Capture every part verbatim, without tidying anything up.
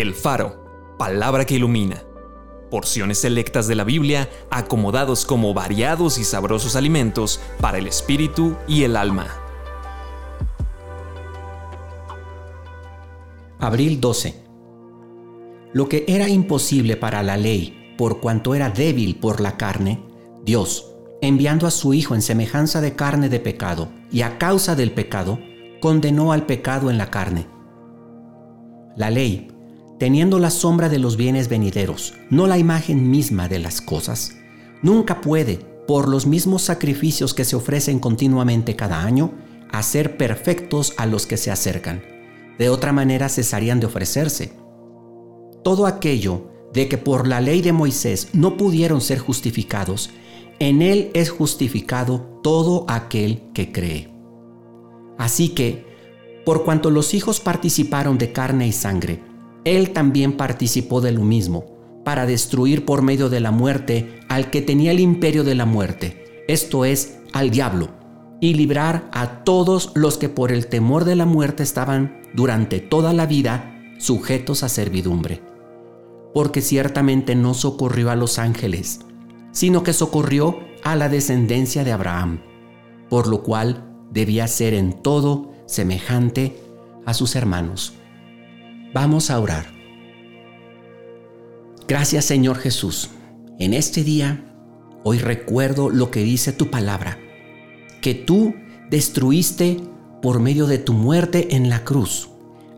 El Faro, palabra que ilumina. Porciones selectas de la Biblia acomodados como variados y sabrosos alimentos para el espíritu y el alma. Abril doce. Lo que era imposible para la ley, por cuanto era débil por la carne, Dios, enviando a su Hijo en semejanza de carne de pecado, y a causa del pecado, condenó al pecado en la carne. La ley, teniendo la sombra de los bienes venideros, no la imagen misma de las cosas, nunca puede, por los mismos sacrificios que se ofrecen continuamente cada año, hacer perfectos a los que se acercan. De otra manera cesarían de ofrecerse. Todo aquello de que por la ley de Moisés no pudieron ser justificados, en él es justificado todo aquel que cree. Así que, por cuanto los hijos participaron de carne y sangre, él también participó de lo mismo, para destruir por medio de la muerte al que tenía el imperio de la muerte, esto es, al diablo, y librar a todos los que por el temor de la muerte estaban durante toda la vida sujetos a servidumbre. Porque ciertamente no socorrió a los ángeles, sino que socorrió a la descendencia de Abraham, por lo cual debía ser en todo semejante a sus hermanos. Vamos a orar. Gracias, Señor Jesús. En este día, hoy recuerdo lo que dice tu palabra, que tú destruiste por medio de tu muerte en la cruz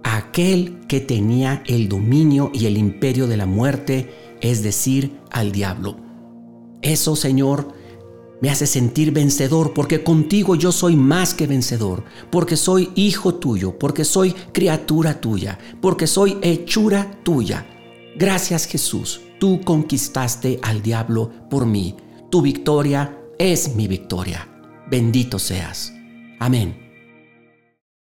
a aquel que tenía el dominio y el imperio de la muerte, es decir, al diablo. Eso, Señor, me hace sentir vencedor, porque contigo yo soy más que vencedor, porque soy hijo tuyo, porque soy criatura tuya, porque soy hechura tuya. Gracias, Jesús, tú conquistaste al diablo por mí. Tu victoria es mi victoria. Bendito seas. Amén.